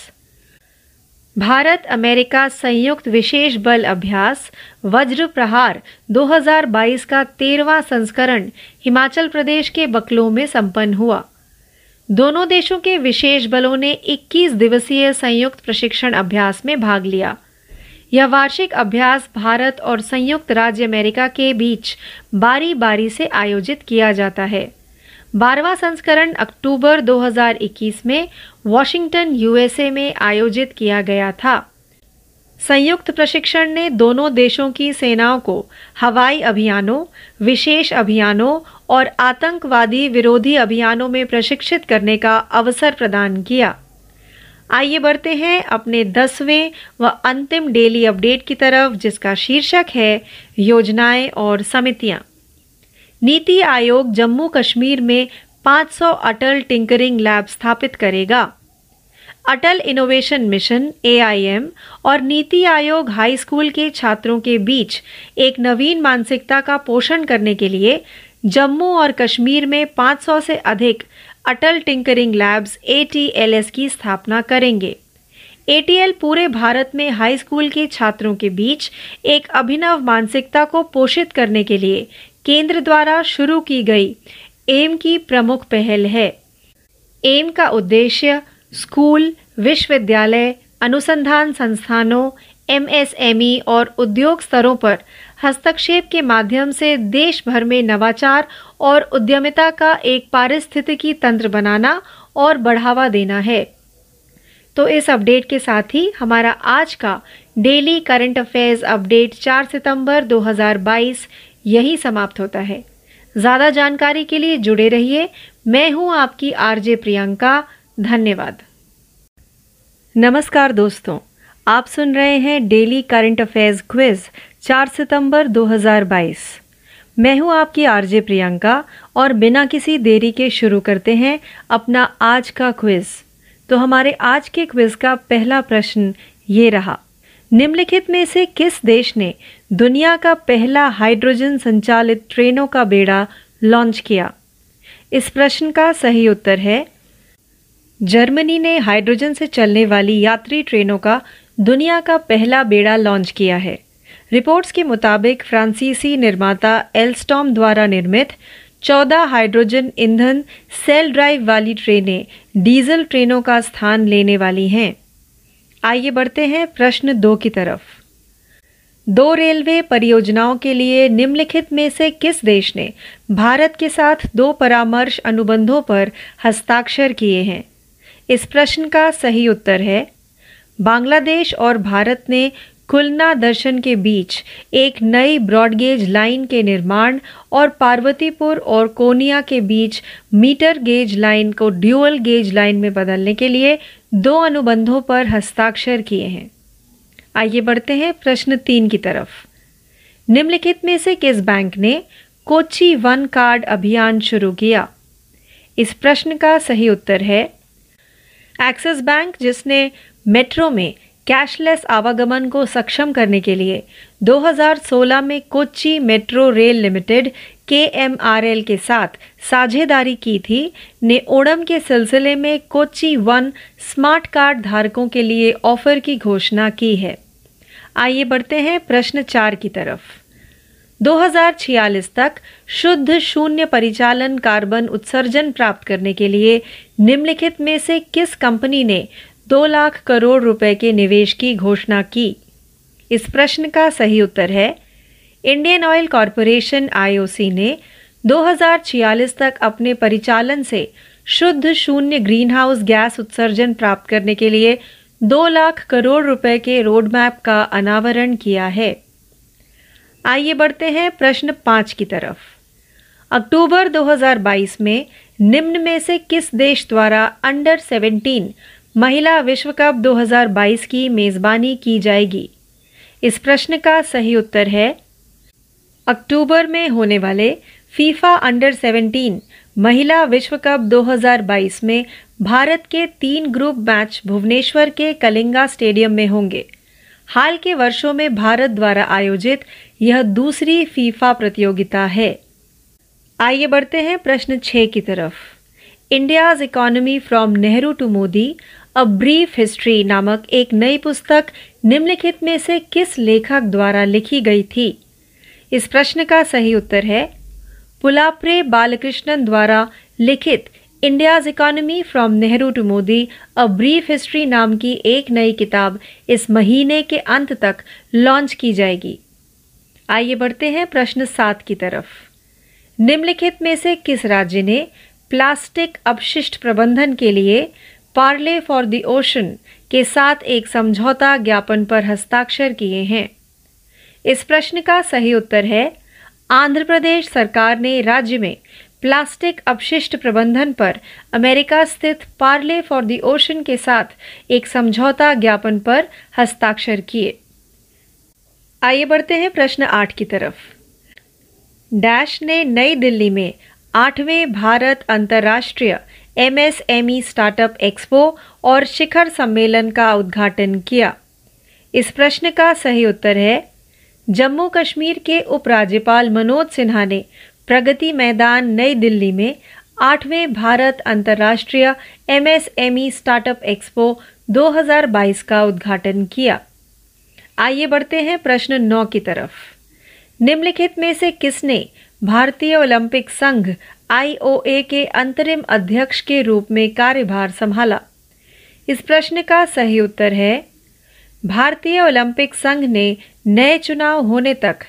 भारत अमेरिका संयुक्त विशेष बल अभ्यास वज्र प्रहार 2022 का 13वां संस्करण हिमाचल प्रदेश के बकलो में संपन्न हुआ। दोनों देशों के विशेष बलों ने 21 दिवसीय संयुक्त प्रशिक्षण अभ्यास में भाग लिया। यह वार्षिक अभ्यास भारत और संयुक्त राज्य अमेरिका के बीच बारी बारी से आयोजित किया जाता है। 12वां संस्करण अक्टूबर 2021 में वॉशिंगटन USA में आयोजित किया गया था। संयुक्त प्रशिक्षण ने दोनों देशों की सेनाओं को हवाई अभियानों, विशेष अभियानों और आतंकवादी विरोधी अभियानों में प्रशिक्षित करने का अवसर प्रदान किया। आइए बढ़ते हैं अपने 10वें व अंतिम डेली अपडेट की तरफ, जिसका शीर्षक है योजनाएं और समितियां। नीति आयोग जम्मू कश्मीर में 500 अटल टिंकरिंग लैब स्थापित करेगा। अटल इनोवेशन मिशन AIM और नीति आयोग हाई स्कूल के छात्रों के बीच एक नवीन मानसिकता का पोषण करने के लिए जम्मू और कश्मीर में 500 से अधिक अटल टिंकरिंग लैब्स ATLS की स्थापना करेंगे। ATL पूरे भारत में हाई स्कूल के छात्रों के बीच एक अभिनव मानसिकता को पोषित करने के लिए केंद्र द्वारा शुरू की गई AIM की प्रमुख पहल है। AIM का उद्देश्य स्कूल, विश्वविद्यालय, अनुसंधान संस्थानों, MSME और उद्योग स्तरों पर हस्तक्षेप के माध्यम से देश भर में नवाचार और उद्यमिता का एक पारिस्थितिकी तंत्र बनाना और बढ़ावा देना है। तो इस अपडेट के साथ ही हमारा आज का डेली करंट अफेयर्स अपडेट 4 सितंबर 2022 यही समाप्त होता है। ज़्यादा जानकारी के लिए जुड़े रहिए। मैं हूँ आपकी RJ प्रियंका। धन्यवाद। नमस्कार दोस्तों, आप सुन रहे हैं डेली करंट अफेयर्स क्विज 4 सितंबर 2022। मैं हूं आपकी RJ प्रियंका और बिना किसी देरी के शुरू करते हैं अपना आज का क्विज। तो हमारे आज के क्विज का पहला प्रश्न ये रहा, निम्नलिखित में से किस देश ने दुनिया का पहला हाइड्रोजन संचालित ट्रेनों का बेड़ा लॉन्च किया? इस प्रश्न का सही उत्तर है जर्मनी ने हाइड्रोजन से चलने वाली यात्री ट्रेनों का दुनिया का पहला बेड़ा लॉन्च किया है। रिपोर्ट्स के मुताबिक फ्रांसीसी निर्माता एल्स्टॉम द्वारा निर्मित 14 हाइड्रोजन ईंधन सेल ड्राइव वाली ट्रेनें डीजल ट्रेनों का स्थान लेने वाली हैं। आइए बढ़ते हैं प्रश्न 2 की तरफ। 2 रेलवे परियोजनाओं के लिए निम्नलिखित में से किस देश ने भारत के साथ 2 परामर्श अनुबंधों पर हस्ताक्षर किए हैं? इस प्रश्न का सही उत्तर है बांग्लादेश और भारत ने खुलना दर्शन के बीच एक नई ब्रॉडगेज लाइन के निर्माण और पार्वतीपुर और कोनिया के बीच मीटर गेज लाइन को ड्यूअल गेज लाइन में बदलने के लिए 2 अनुबंधों पर हस्ताक्षर किए हैं। आइए बढ़ते हैं प्रश्न 3 की तरफ। निम्नलिखित में से किस बैंक ने कोच्चि वन कार्ड अभियान शुरू किया? इस प्रश्न का सही उत्तर है एक्सिस बैंक, जिसने मेट्रो में कैशलेस आवागमन को सक्षम करने के लिए 2016 में Kochi metro rail limited KMRL के साथ साझेदारी की थी, ने ओणम के सिलसिले में कोच्चि वन स्मार्ट कार्ड धारकों के लिए ऑफर की घोषणा की है। आइए बढ़ते हैं प्रश्न 4 की तरफ। 2046 तक शुद्ध शून्य परिचालन कार्बन उत्सर्जन प्राप्त करने के लिए निम्नलिखित में से किस कंपनी ने 2 लाख करोड़ रुपए के निवेश की घोषणा की? इस प्रश्न का सही उत्तर है इंडियन ऑयल कॉरपोरेशन IOC ने 2046 तक अपने परिचालन से शुद्ध शून्य ग्रीनहाउस गैस उत्सर्जन प्राप्त करने के लिए 2 लाख करोड़ रुपए के रोडमैप का अनावरण किया है। आइए बढ़ते हैं प्रश्न 5 की तरफ। अक्टूबर 2022 में निम्न में से किस देश द्वारा अंडर 17 महिला विश्व कप 2022 की मेजबानी की जाएगी? इस प्रश्न का सही उत्तर है अक्टूबर में होने वाले फीफा अंडर 17 महिला विश्व कप 2022 में भारत के 3 ग्रुप मैच भुवनेश्वर के कलिंगा स्टेडियम में होंगे। हाल के वर्षों में भारत द्वारा आयोजित यह दूसरी फीफा प्रतियोगिता है। आइए बढ़ते हैं प्रश्न 6 की तरफ। India's economy from Nehru to Modi a brief history नामक एक नई पुस्तक निम्नलिखित में से किस लेखक द्वारा लिखी गई थी? इस प्रश्न का सही उत्तर है पुलाप्रे बालकृष्णन द्वारा लिखित India's economy from Nehru to Modi a brief history नाम की एक नई किताब इस महीने के अंत तक लॉन्च की जाएगी। आइए बढ़ते हैं प्रश्न 7 की तरफ। निम्नलिखित में से किस राज्य ने प्लास्टिक अपशिष्ट प्रबंधन के लिए पार्ले फॉर द ओशन के साथ एक समझौता ज्ञापन पर हस्ताक्षर किए हैं? इस प्रश्न का सही उत्तर है आंध्र प्रदेश सरकार ने राज्य में प्लास्टिक अपशिष्ट प्रबंधन पर अमेरिका स्थित पार्ले फॉर द ओशन के साथ एक समझौता ज्ञापन पर हस्ताक्षर किए। आइए बढ़ते हैं प्रश्न 8 की तरफ। डैश ने नई दिल्ली में 8वें भारत अंतर्राष्ट्रीय एमएसएमई स्टार्टअप एक्सपो और शिखर सम्मेलन का उद्घाटन किया। इस प्रश्न का सही उत्तर है जम्मू कश्मीर के उपराज्यपाल मनोज सिन्हा ने प्रगति मैदान नई दिल्ली में 8वें भारत अंतर्राष्ट्रीय एमएसएमई स्टार्टअप एक्सपो 2022 का उद्घाटन किया। आइए बढ़ते हैं प्रश्न 9 की तरफ। निम्नलिखित में से किसने भारतीय ओलंपिक संघ IOA के अंतरिम अध्यक्ष के रूप में कार्यभार संभाला? इस प्रश्न का सही उत्तर है भारतीय ओलंपिक संघ ने नए चुनाव होने तक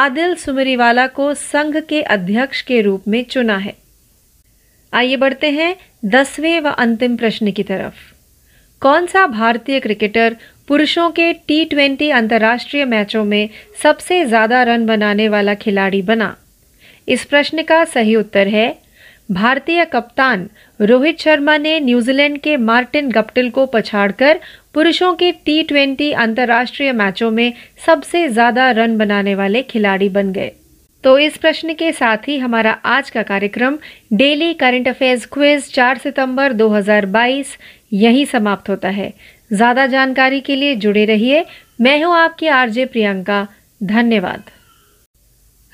आदिल सुमरीवाला को संघ के अध्यक्ष के रूप में चुना है। आइए बढ़ते हैं 10वें व अंतिम प्रश्न की तरफ। कौन सा भारतीय क्रिकेटर पुरुषों के T20 अंतर्राष्ट्रीय मैचों में सबसे ज्यादा रन बनाने वाला खिलाड़ी बना? इस प्रश्न का सही उत्तर है भारतीय कप्तान रोहित शर्मा ने न्यूजीलैंड के मार्टिन गप्टिल को पछाड़कर पुरुषों के T20 अंतर्राष्ट्रीय मैचों में सबसे ज्यादा रन बनाने वाले खिलाड़ी बन गए। तो इस प्रश्न के साथ ही हमारा आज का कार्यक्रम डेली करंट अफेयर्स क्विज 4 सितंबर 2022 यहीं समाप्त होता है। ज्यादा जानकारी के लिए जुड़े रहिए। मैं हूं आपकी आरजे प्रियंका। धन्यवाद।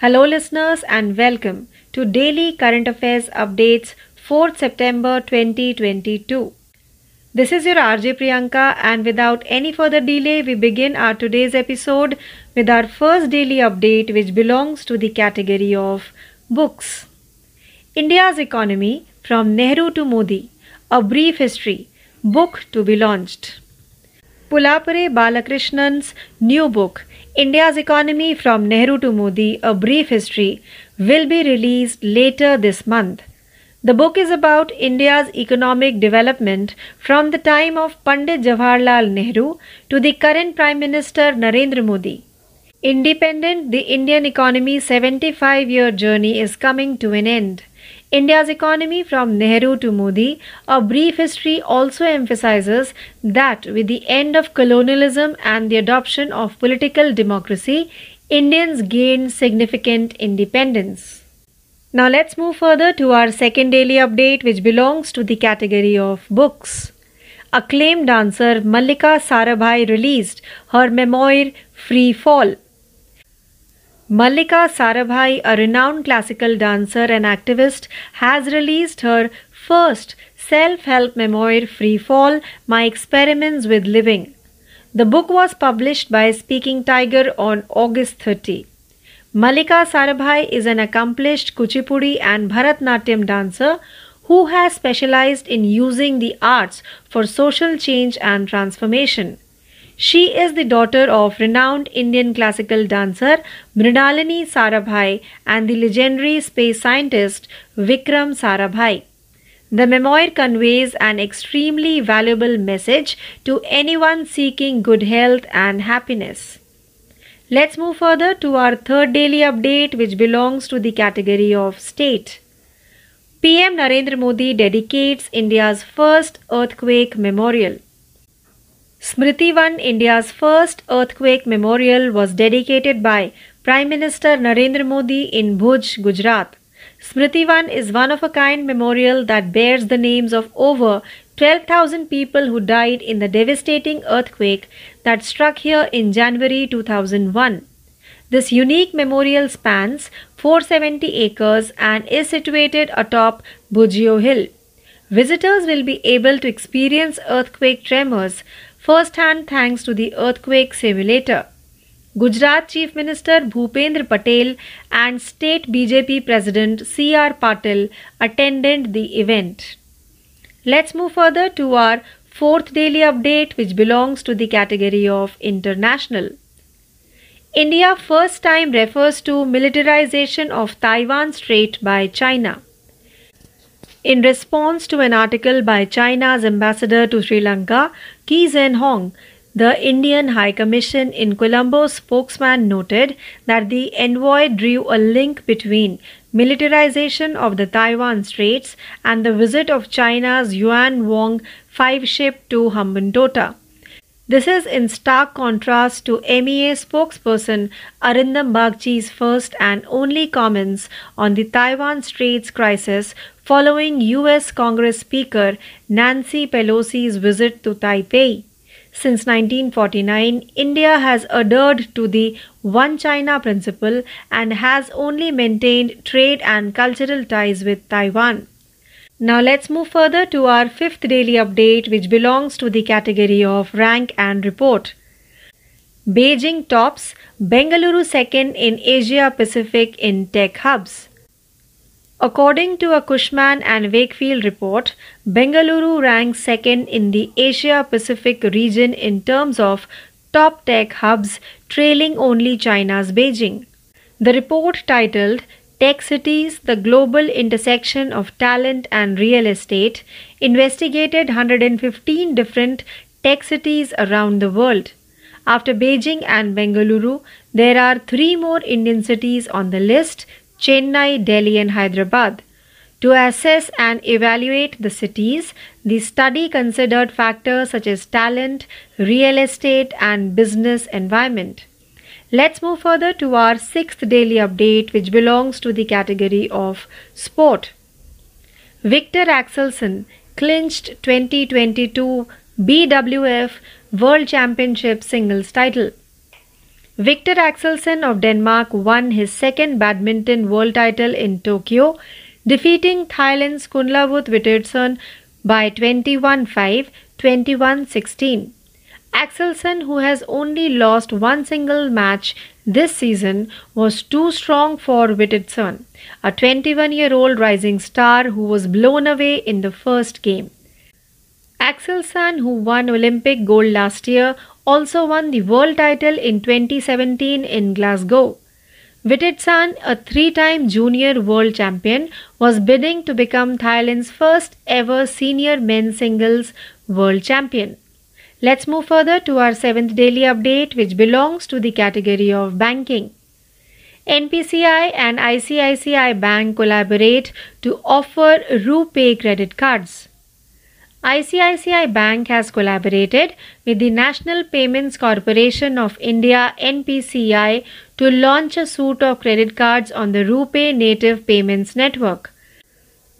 Hello listeners and welcome to Daily Current Affairs Updates 4th September 2022. This is your RJ Priyanka, and without any further delay we begin our today's episode with our first daily update, which belongs to the category of books. India's Economy from Nehru to Modi: A Brief History, book to be launched. Pulapre Balakrishnan's new book India's Economy from Nehru to Modi: A Brief History will be released later this month. The book is about India's economic development from the time of Pandit Jawaharlal Nehru to the current Prime Minister Narendra Modi. Independent: The Indian Economy's 75-year journey is coming to an end. India's Economy from Nehru to Modi: A Brief History also emphasizes that with the end of colonialism and the adoption of political democracy, Indians gained significant independence. Now let's move further to our second daily update, which belongs to the category of books. Acclaimed dancer Mallika Sarabhai released her memoir Free Fall. Mallika Sarabhai, a renowned classical dancer and activist, has released her first self-help memoir Free Fall: My Experiments with Living. The book was published by Speaking Tiger on August 30. Mallika Sarabhai is an accomplished Kuchipudi and Bharatnatyam dancer who has specialized in using the arts for social change and transformation. She is the daughter of renowned Indian classical dancer Mrinalini Sarabhai and the legendary space scientist Vikram Sarabhai. The memoir conveys an extremely valuable message to anyone seeking good health and happiness. Let's move further to our third daily update, which belongs to the category of state. PM Narendra Modi dedicates India's first earthquake memorial. Smritiwan, India's first earthquake memorial, was dedicated by Prime Minister Narendra Modi in Bhuj, Gujarat. Smritiwan is one of a kind memorial that bears the names of over 12,000 people who died in the devastating earthquake that struck here in January 2001. This unique memorial spans 470 acres and is situated atop Bhujio Hill. Visitors will be able to experience earthquake tremors firsthand thanks to the earthquake simulator. Gujarat Chief Minister Bhupendra Patel and State BJP President C.R. Patel attended the event. Let's move further to our fourth daily update, which belongs to the category of international. India first time refers to militarization of Taiwan Strait by China. In response to an article by China's ambassador to Sri Lanka, Qi Zhenhong, the Indian High Commission in Colombo spokesman, noted that the envoy drew a link between militarization of the Taiwan Straits and the visit of China's Yuan Wong 5-ship to Hambantota. This is in stark contrast to MEA spokesperson Arindam Bagchi's first and only comments on the Taiwan Straits crisis following U.S. Congress Speaker Nancy Pelosi's visit to Taipei. Since 1949, India has adhered to the One China principle and has only maintained trade and cultural ties with Taiwan. Now let's move further to our fifth daily update, which belongs to the category of rank and report. Beijing tops, Bengaluru second in Asia Pacific in tech hubs. According to a Cushman and Wakefield report, Bengaluru ranks second in the Asia Pacific region in terms of top tech hubs, trailing only China's Beijing. The report, titled Tech Cities, the Global Intersection of Talent and Real Estate, investigated 115 different tech cities around the world. After Beijing and Bengaluru, there are three more Indian cities on the list: Chennai, Delhi and Hyderabad. To assess and evaluate the cities, the study considered factors such as talent, real estate and business environment. Let's move further to our sixth daily update, which belongs to the category of sport. Viktor Axelsen clinched 2022 BWF World Championship singles title. Viktor Axelsen of Denmark won his second badminton world title in Tokyo, defeating Thailand's Kunlavut Witthidson by 21-5, 21-16. Axelsen, who has only lost one single match this season, was too strong for Witthidson, a 21-year-old rising star who was blown away in the first game. Axelsen, who won Olympic gold last year, also won the world title in 2017 in Glasgow. Witthidson, a three-time junior world champion, was bidding to become Thailand's first ever senior men's singles world champion. Let's move further to our seventh daily update, which belongs to the category of banking. NPCI and ICICI Bank collaborate to offer RuPay credit cards. ICICI Bank has collaborated with the National Payments Corporation of India (NPCI) to launch a suite of credit cards on the RuPay native payments network.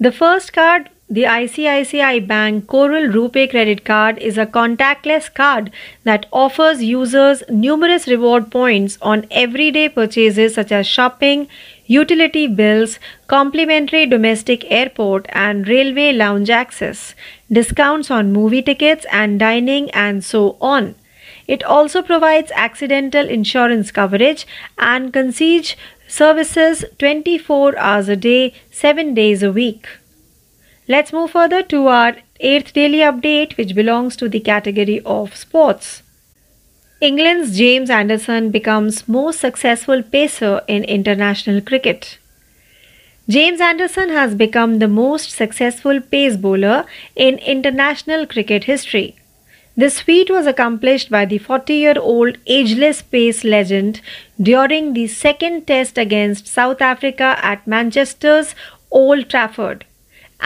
The first card, the ICICI Bank Coral RuPay credit card, is a contactless card that offers users numerous reward points on everyday purchases such as shopping, utility bills, complimentary domestic airport and railway lounge access, discounts on movie tickets and dining, and so on. It also provides accidental insurance coverage and concierge services 24 hours a day, 7 days a week. Let's move further to our 8th daily update, which belongs to the category of sports. England's James Anderson becomes most successful pacer in international cricket. James Anderson has become the most successful pace bowler in international cricket history. This feat was accomplished by the 40-year-old ageless pace legend during the second test against South Africa at Manchester's Old Trafford.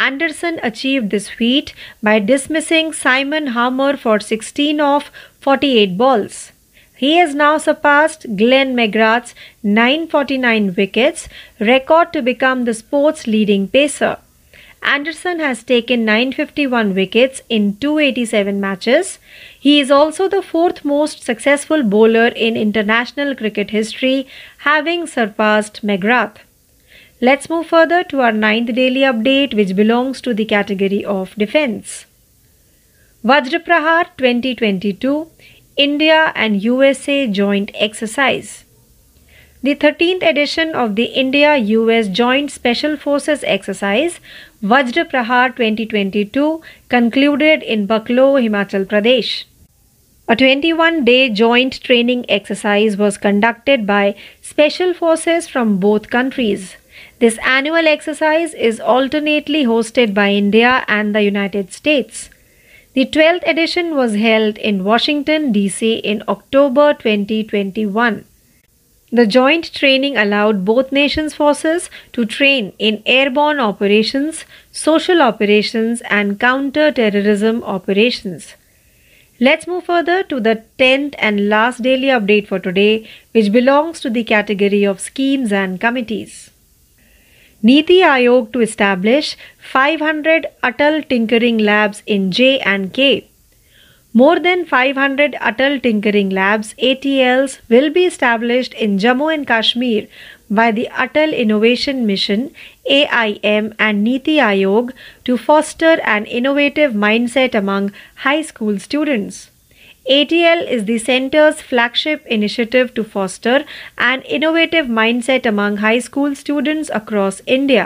Anderson achieved this feat by dismissing Simon Harmer for 16 off 48 balls. He has now surpassed Glenn McGrath's 949 wickets record to become the sport's leading pacer. Anderson has taken 951 wickets in 287 matches. He is also the fourth most successful bowler in international cricket history, having surpassed McGrath. Let's move further to our 9th daily update, which belongs to the category of defense. Vajraprahar 2022, India and USA joint exercise. The 13th edition of the India-US Joint Special Forces exercise, Vajraprahar 2022, concluded in Baklo, Himachal Pradesh. A 21-day joint training exercise was conducted by special forces from both countries. This annual exercise is alternately hosted by India and the United States. The 12th edition was held in Washington, D.C. in October 2021. The joint training allowed both nations' forces to train in airborne operations, social operations, and counter-terrorism operations. Let's move further to the 10th and last daily update for today, which belongs to the category of schemes and committees. Niti Aayog to establish 500 Atal Tinkering Labs in J&K. More than 500 Atal Tinkering Labs (ATLs) will be established in Jammu and Kashmir by the Atal Innovation Mission (AIM) and Niti Aayog to foster an innovative mindset among high school students. ATL is the center's flagship initiative to foster an innovative mindset among high school students across India.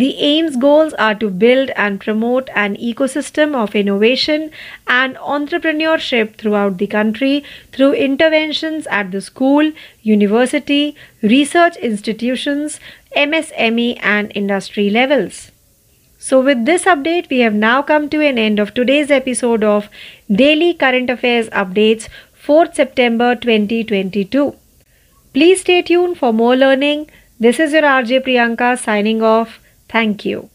The aim's goals are to build and promote an ecosystem of innovation and entrepreneurship throughout the country through interventions at the school, university, research institutions, MSME and industry levels. So with this update, we have now come to an end of today's episode of Daily Current Affairs Updates, 4th September 2022. Please stay tuned for more learning. This is your RJ Priyanka signing off. Thank you.